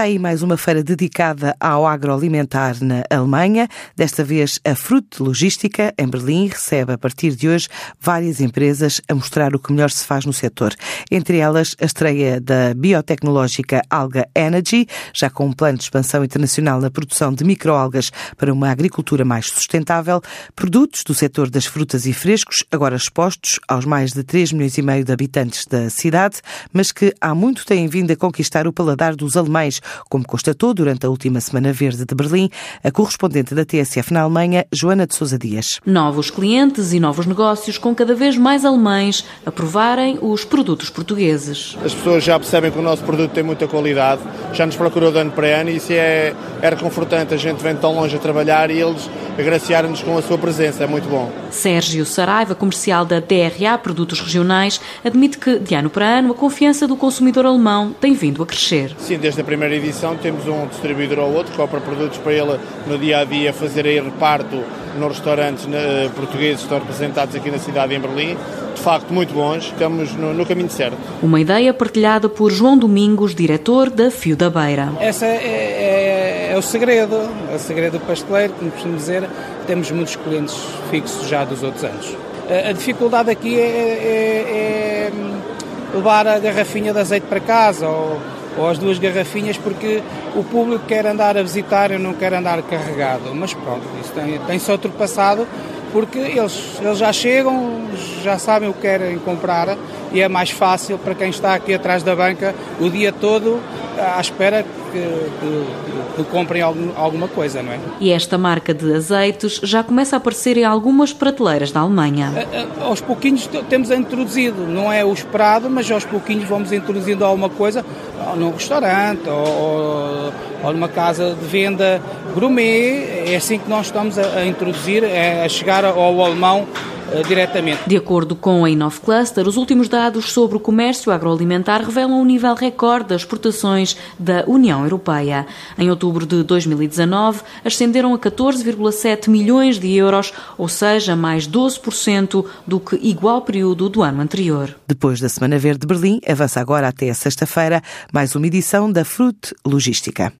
Tem mais uma feira dedicada ao agroalimentar na Alemanha. Desta vez, a Fruit Logística, em Berlim, recebe a partir de hoje várias empresas a mostrar o que melhor se faz no setor. Entre elas, a estreia da biotecnológica Alga Energy, já com um plano de expansão internacional na produção de microalgas para uma agricultura mais sustentável, produtos do setor das frutas e frescos, agora expostos aos mais de 3 milhões e meio de habitantes da cidade, mas que há muito têm vindo a conquistar o paladar dos alemães, como constatou durante a última Semana Verde de Berlim a correspondente da TSF na Alemanha, Joana de Sousa Dias. Novos clientes e novos negócios, com cada vez mais alemães a provarem os produtos portugueses. As pessoas já percebem que o nosso produto tem muita qualidade, já nos procurou de ano para ano e isso é reconfortante. A gente vem tão longe a trabalhar e eles agraciaram-nos com a sua presença, é muito bom. Sérgio Saraiva, comercial da DRA Produtos Regionais, admite que, de ano para ano, a confiança do consumidor alemão tem vindo a crescer. Sim, desde a primeira edição temos um distribuidor ou outro que compra produtos para ele no dia-a-dia fazer aí reparto nos restaurantes portugueses que estão representados aqui na cidade em Berlim. De facto, muito bons, estamos no caminho certo. Uma ideia partilhada por João Domingos, diretor da Fio da Beira. Esse é o segredo do pasteleiro, como costumo dizer. Temos muitos clientes fixos já dos outros anos. A dificuldade aqui é levar a garrafinha de azeite para casa ou as duas garrafinhas, porque o público quer andar a visitar e não quer andar carregado. Mas pronto, isso tem-se ultrapassado, porque eles já chegam, já sabem o que querem comprar e é mais fácil para quem está aqui atrás da banca o dia todo à espera que comprem alguma coisa, não é? E esta marca de azeites já começa a aparecer em algumas prateleiras da Alemanha. Aos pouquinhos temos introduzido, não é o esperado, mas aos pouquinhos vamos introduzindo alguma coisa num restaurante ou numa casa de venda gourmet. É assim que nós estamos a introduzir, a chegar ao alemão diretamente. De acordo com a InovCluster, os últimos dados sobre o comércio agroalimentar revelam um nível recorde das exportações da União Europeia. Em outubro de 2019, ascenderam a 14,7 milhões de euros, ou seja, mais 12% do que igual período do ano anterior. Depois da Semana Verde de Berlim, avança agora até sexta-feira mais uma edição da Fruit Logística.